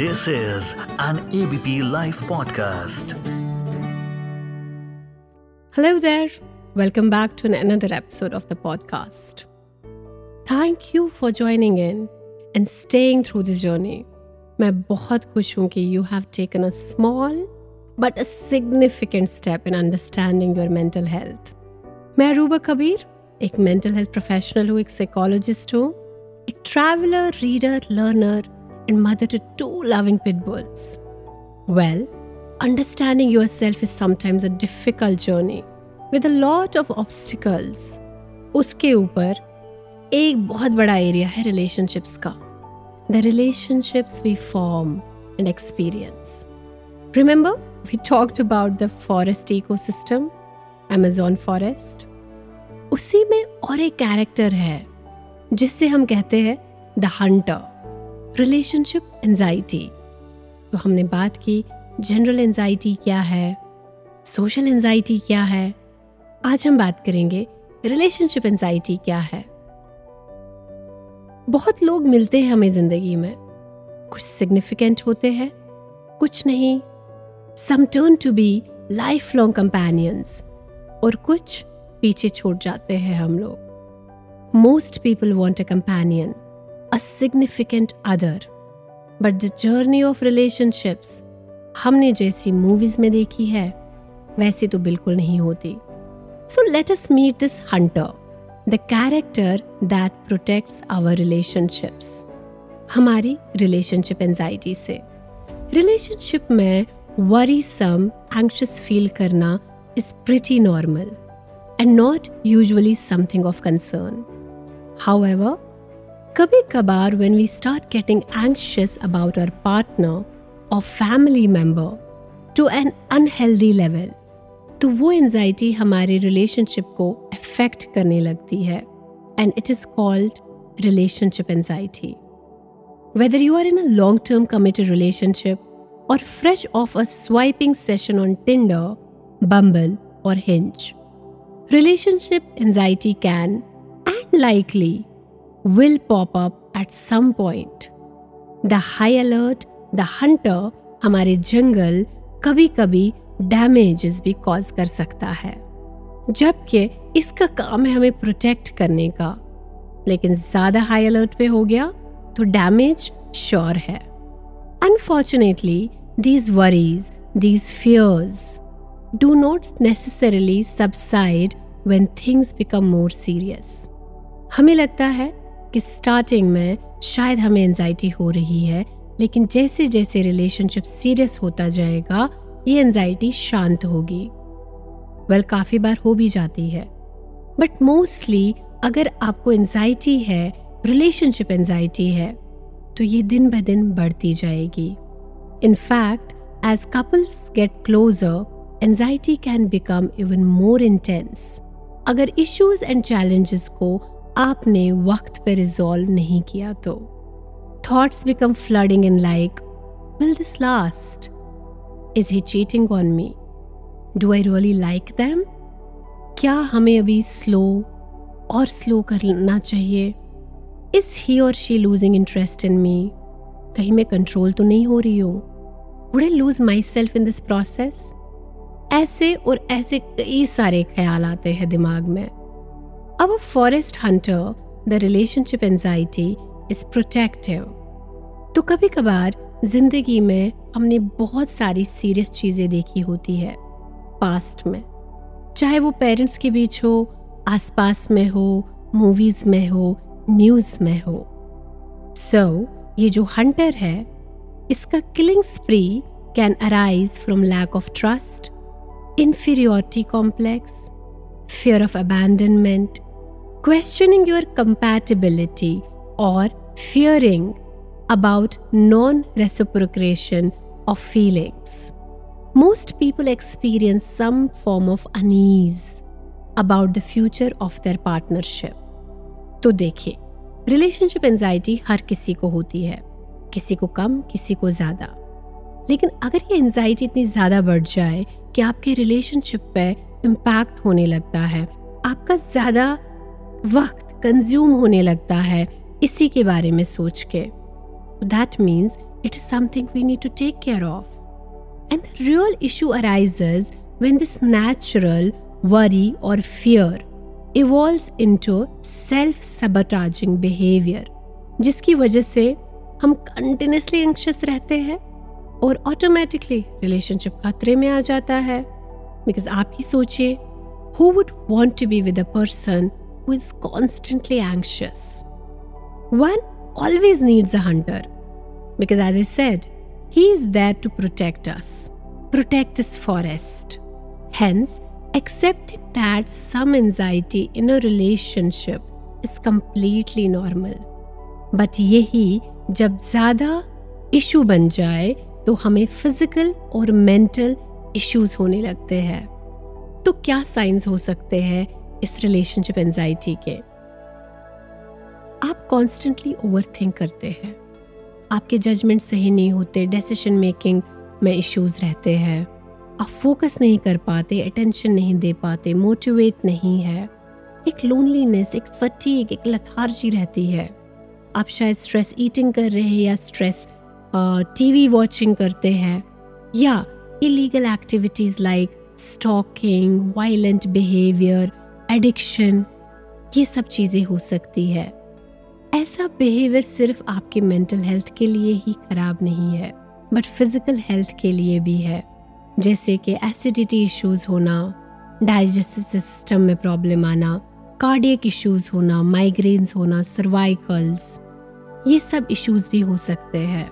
This is an ABP life podcast. Hello there, welcome back to another episode of the podcast. Thank you for joining in and staying through this journey. मैं बहुत खुश हूँ कि you have taken a small but a significant step in understanding your mental health. मैं रूबा कबीर, एक mental health professional हूँ, एक psychologist हूँ, एक traveller, reader, learner and mother to 2 loving pitbulls. Well, understanding yourself is sometimes a difficult journey with a lot of obstacles. उसके ऊपर एक बहुत बड़ा एरिया है रिलेशनशिप्स का, the relationships we form and experience. Remember we talked about the forest ecosystem, Amazon forest. उसी में और एक कैरेक्टर है जिससे हम कहते हैं द हंटर, रिलेशनशिप एंजाइटी। तो हमने बात की जनरल एंजाइटी क्या है, सोशल एंजाइटी क्या है, आज हम बात करेंगे रिलेशनशिप एंजाइटी क्या है। बहुत लोग मिलते हैं हमें जिंदगी में, कुछ सिग्निफिकेंट होते हैं, कुछ नहीं। Some turn to be life long companions और कुछ पीछे छोड़ जाते हैं हम लोग। Most people want a companion, a significant other, but the journey of relationships हमने जैसी मूवीज में देखी है वैसे तो बिल्कुल नहीं होती। So let us meet this hunter, the character that protects our relationships, हमारी रिलेशनशिप एंजाइटी से। रिलेशनशिप में वरीसम, एंक्शस फील करना is pretty normal and not usually something of concern. However, kabhi-kabar when we start getting anxious about our partner or family member to an unhealthy level, to wo anxiety hamare relationship ko affect karne lagti hai, and it is called relationship anxiety. Whether you are in a long-term committed relationship or fresh off a swiping session on Tinder, Bumble or Hinge, relationship anxiety can and likely will pop up at some point. The high alert, the hunter, हमारे जंगल कभी कभी damages भी cause कर सकता है, जबकि इसका काम है हमें प्रोटेक्ट करने का। लेकिन ज्यादा हाई अलर्ट पे हो गया तो डैमेज श्योर है। Unfortunately, these worries, these fears do not necessarily subside when things become more serious. हमें लगता है कि स्टार्टिंग में शायद हमें एंजाइटी हो रही है, लेकिन जैसे जैसे रिलेशनशिप सीरियस होता जाएगा ये एंजाइटी शांत होगी। वेल, काफ़ी बार हो भी जाती है, बट मोस्टली अगर आपको एंजाइटी है, रिलेशनशिप एंजाइटी है, तो ये दिन ब दिन बढ़ती जाएगी। In fact as couples get closer, anxiety can become even more intense अगर issues and challenges को आपने वक्त पर resolve नहीं किया तो। Thoughts become flooding in like, will this last? Is he cheating on me? Do I really like them? क्या हमें अभी slow करना चाहिए? Is he or she losing interest in me? कहीं मैं control तो नहीं हो रही हूँ? Would I lose myself in this process? ऐसे और ऐसे कई सारे ख्याल आते हैं दिमाग में। अब forest hunter, the relationship anxiety is protective. तो कभी कभार जिंदगी में हमने बहुत सारी सीरियस चीज़ें देखी होती है पास्ट में, चाहे वो पेरेंट्स के बीच हो, आसपास में हो, मूवीज़ में हो, न्यूज़ में हो। सो ये जो हंटर है, इसका killing spree can arise from lack of trust, inferiority complex, fear of abandonment, questioning your compatibility or fearing about non-reciprocation of feelings. Most people experience some form of unease about the future of their partnership. तो देखिए, relationship anxiety हर किसी को होती है, किसी को कम, किसी को ज़्यादा। लेकिन अगर ये एंजाइटी इतनी ज़्यादा बढ़ जाए कि आपके रिलेशनशिप पे इम्पैक्ट होने लगता है, आपका ज़्यादा वक्त कंज्यूम होने लगता है इसी के बारे में सोच के, that means It is something we need to take care of. And the real issue arises when this natural worry or fear evolves into self-sabotaging behavior, जिसकी वजह से हम continuously anxious रहते हैं और automatically relationship खतरे में आ जाता है. Because आप ही सोचिए, who would want to be with a person who is constantly anxious? One always needs a hunter, because as I said, he is there to protect us, protect this forest. Hence, accepting that some anxiety in a relationship is completely normal. But यही जब ज़्यादा issue बन जाए तो हमें physical और mental issues होने लगते हैं. तो क्या signs हो सकते हैं इस relationship anxiety के? आप constantly overthink करते हैं, आपके जजमेंट सही नहीं होते, डिसीजन मेकिंग में इश्यूज रहते हैं, आप फोकस नहीं कर पाते, अटेंशन नहीं दे पाते, मोटिवेट नहीं है, एक लोनलीनेस, एक फटीग, एक लथार्जी रहती है. आप शायद स्ट्रेस ईटिंग कर रहे हैं या स्ट्रेस टीवी वॉचिंग करते हैं या illegal activities like stalking, violent behaviour, addiction, ये सब चीज़ें हो सकती है. ऐसा बिहेवियर सिर्फ आपके मेंटल हेल्थ के लिए ही खराब नहीं है बट फिजिकल हेल्थ के लिए भी है, जैसे कि एसिडिटी इश्यूज होना, डाइजेस्टिव सिस्टम में प्रॉब्लम आना, कार्डियक इश्यूज होना, माइग्रेन्स होना, सर्वाइकल्स, ये सब इश्यूज भी हो सकते हैं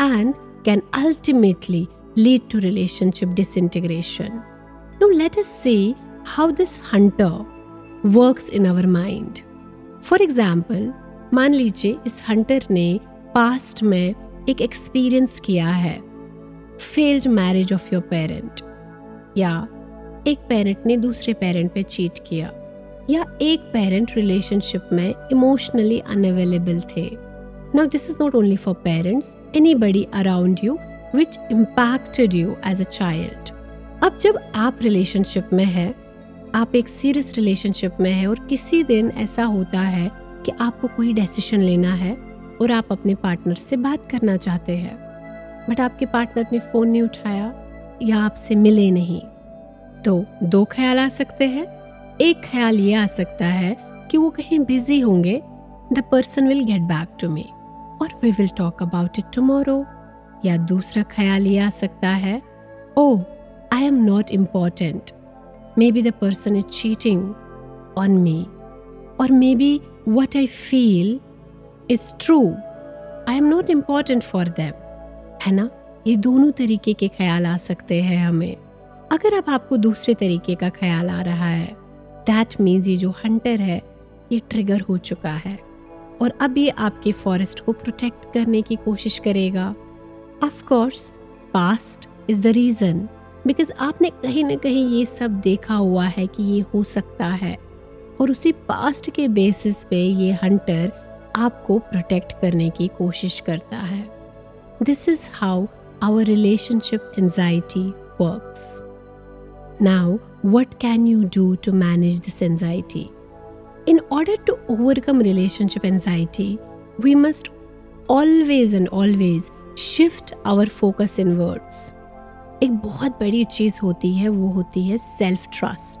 and can ultimately lead to relationship disintegration. Now let us see how this hunter works in our mind. For example, मान लीजिए इस हंटर ने पास्ट में एक एक्सपीरियंस किया है, failed marriage of your parent, या एक पेरेंट ने दूसरे पेरेंट पे चीट किया, या एक पेरेंट रिलेशनशिप में इमोशनली अनअवेलेबल थे. Now this is not only for parents, anybody around you which impacted you as a child. अब जब आप रिलेशनशिप में है, आप एक सीरियस रिलेशनशिप में है और किसी दिन ऐसा होता है कि आपको कोई डिसीजन लेना है और आप अपने पार्टनर से बात करना चाहते हैं बट आपके पार्टनर ने फ़ोन नहीं उठाया या आपसे मिले नहीं, तो दो ख्याल आ सकते हैं. एक ख्याल ये आ सकता है कि वो कहीं बिजी होंगे, the person will get back to me और we will talk about it tomorrow. या दूसरा ख्याल ये आ सकता है, oh I am not important, maybe the person is cheating on me और maybe what I feel is true. I am not important for them. है ना, ये दोनों तरीके के ख्याल आ सकते हैं हमें. अगर अब आपको दूसरे तरीके का ख्याल आ रहा है, that means ये जो हंटर है ये ट्रिगर हो चुका है और अब ये आपके फॉरेस्ट को प्रोटेक्ट करने की कोशिश करेगा. Of course, past is the reason, because आपने कहीं ना कहीं ये सब देखा हुआ है कि ये हो सकता है और उसी पास्ट के बेसिस पे ये हंटर आपको प्रोटेक्ट करने की कोशिश करता है. This is how our relationship anxiety works. Now what can you do to manage this anxiety? In order to overcome relationship anxiety, we must always and always shift our focus inwards. एक बहुत बड़ी चीज़ होती है, वो होती है self trust,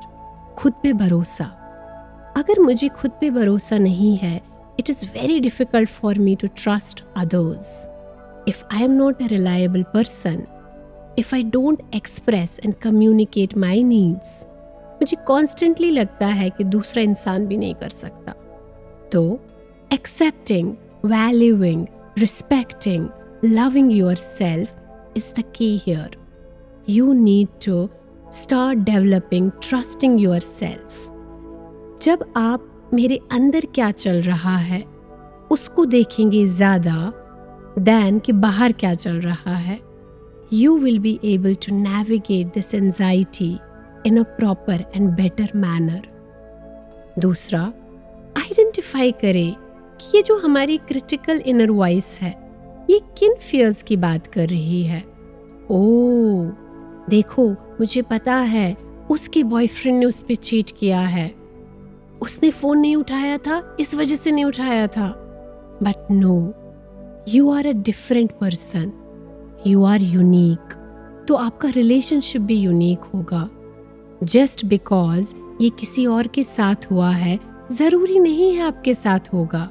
खुद पे भरोसा. अगर मुझे खुद पे भरोसा नहीं है, it is very difficult for me to trust others. If I am not a reliable person, if I don't express and communicate my needs, मुझे कॉन्स्टेंटली लगता है कि दूसरा इंसान भी नहीं कर सकता. तो accepting, valuing, respecting, loving yourself is the key here. You need to start developing trusting yourself. जब आप मेरे अंदर क्या चल रहा है उसको देखेंगे ज़्यादा दैन कि बाहर क्या चल रहा है, you will be able to navigate this anxiety in a proper and better manner. दूसरा, आइडेंटिफाई करें कि ये जो हमारी क्रिटिकल इनर वॉइस है ये किन फियर्स की बात कर रही है. ओ देखो, मुझे पता है उसके बॉयफ्रेंड ने उस पर चीट किया है, उसने फोन नहीं उठाया था, इस वजह से नहीं उठाया था. But no, you are a different person, you are unique, तो आपका रिलेशनशिप भी यूनिक होगा। जस्ट बिकॉज ये किसी और के साथ हुआ है ज़रूरी नहीं है आपके साथ होगा,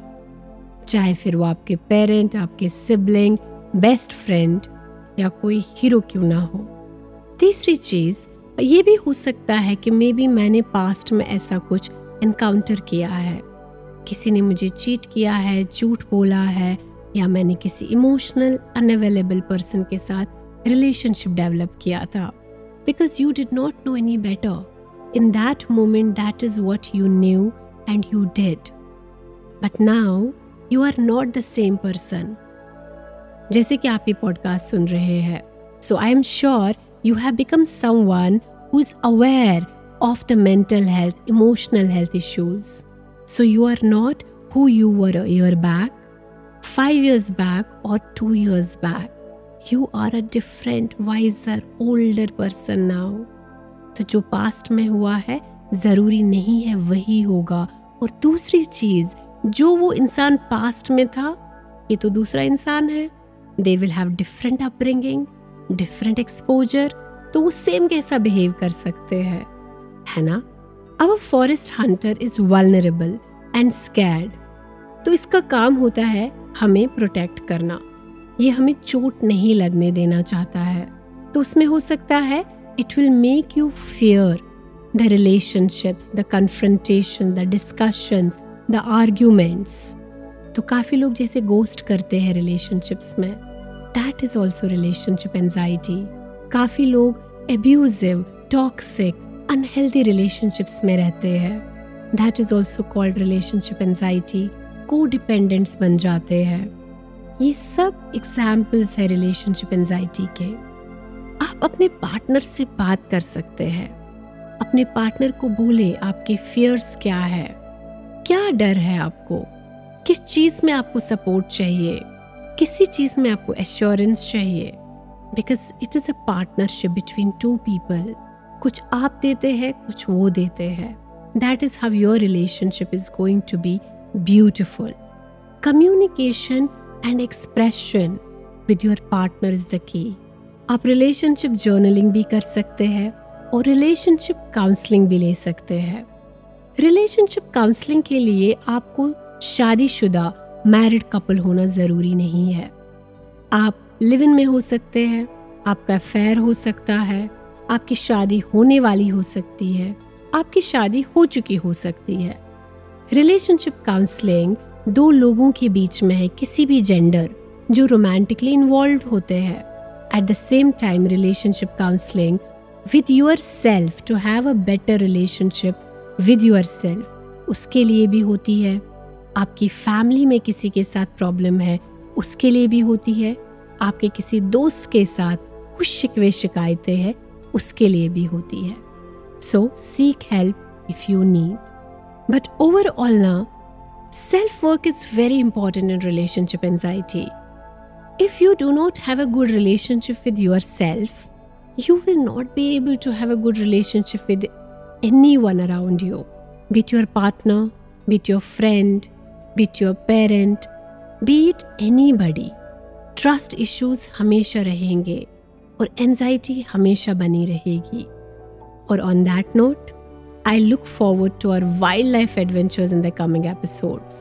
चाहे फिर वो आपके पेरेंट, आपके सिबलिंग, बेस्ट फ्रेंड या कोई हीरो क्यों ना हो। तीसरी चीज़ ये भी हो सकता है कि मे बी मैंने पास्ट में ऐसा कुछ इनकाउंटर किया है, किसी ने मुझे चीट किया है, झूठ बोला है, या मैंने किसी इमोशनल अनअवेलेबल पर्सन के साथ रिलेशनशिप डेवलप किया था। Because you did not know any better in that moment, that is what you knew and you did, but now you are not the same person. जैसे कि आप ये podcast सुन रहे हैं, so I am sure you have become someone who is aware of the mental health, emotional health issues. So you are not who you were a year back, 5 years back or 2 years back. You are a different, wiser, older person now. तो जो past में हुआ है ज़रूरी नहीं है वही होगा। और दूसरी चीज़, जो वो इंसान past में था ये तो दूसरा इंसान है। They will have different upbringing, different exposure, तो वो सेम कैसा बिहेव कर सकते हैं, है ना। अब a forest hunter is vulnerable and scared, तो इसका काम होता है हमें प्रोटेक्ट करना, ये हमें चोट नहीं लगने देना चाहता है। तो उसमें हो सकता है it will make you fear the relationships, the confrontation, the discussions, the arguments. तो काफ़ी लोग जैसे गोस्ट करते हैं रिलेशनशिप्स में, That is also relationship anxiety. काफ़ी लोग abusive, toxic, unhealthy relationships में रहते हैं. That is also called relationship anxiety. Codependents बन जाते हैं. ये सब examples है relationship anxiety के. आप अपने partner से बात कर सकते हैं. अपने partner को बोले आपके fears क्या है, क्या डर है आपको, किस चीज़ में आपको support चाहिए, किसी चीज़ में आपको एश्योरेंस चाहिए। Because it is a partnership between two people, कुछ आप देते हैं, कुछ वो देते हैं। That is how your relationship is going to be beautiful. Communication and expression with your partner is the key. आप रिलेशनशिप जर्नलिंग भी कर सकते हैं और रिलेशनशिप काउंसलिंग भी ले सकते हैं। रिलेशनशिप काउंसलिंग के लिए आपको शादीशुदा मैरिड कपल होना ज़रूरी नहीं है। आप लिव इन में हो सकते हैं, आपका अफेयर हो सकता है, आपकी शादी होने वाली हो सकती है, आपकी शादी हो चुकी हो सकती है। रिलेशनशिप काउंसलिंग दो लोगों के बीच में है, किसी भी जेंडर, जो रोमांटिकली इन्वॉल्व होते हैं। At the same time relationship counselling with your self to have a better relationship with your self, उसके लिए भी होती है। आपकी फैमिली में किसी के साथ प्रॉब्लम है उसके लिए भी होती है। आपके किसी दोस्त के साथ कुछ शिकवे शिकायतें हैं उसके लिए भी होती है। So seek help if you need. But overall ना, self work is very important in relationship anxiety. If you do not have a good relationship with your self, you will not be able to have a good relationship with any one around you, be it your partner, be it your friend, be it your parent, be it anybody. Trust issues हमेशा रहेंगे और anxiety हमेशा बनी रहेगी। और on that note, I look forward to our wildlife adventures in the coming episodes.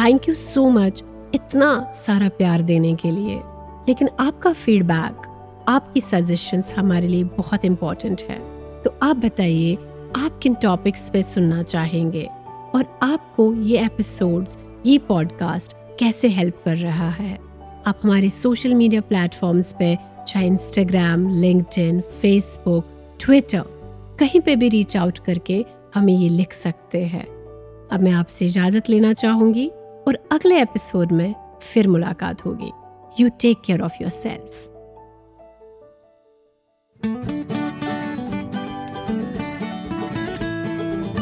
Thank you so much इतना सारा प्यार देने के लिए। लेकिन आपका feedback, आपकी suggestions हमारे लिए बहुत important है। तो आप बताइए आप किन topics पे सुनना चाहेंगे और आपको ये एपिसोड्स, ये पॉडकास्ट कैसे हेल्प कर रहा है। आप हमारे सोशल मीडिया प्लेटफॉर्म्स पे, चाहे इंस्टाग्राम, लिंक्डइन, फेसबुक, ट्विटर, कहीं पे भी रीच आउट करके हमें ये लिख सकते हैं। अब मैं आपसे इजाज़त लेना चाहूँगी और अगले एपिसोड में फिर मुलाकात होगी। You take care of your self.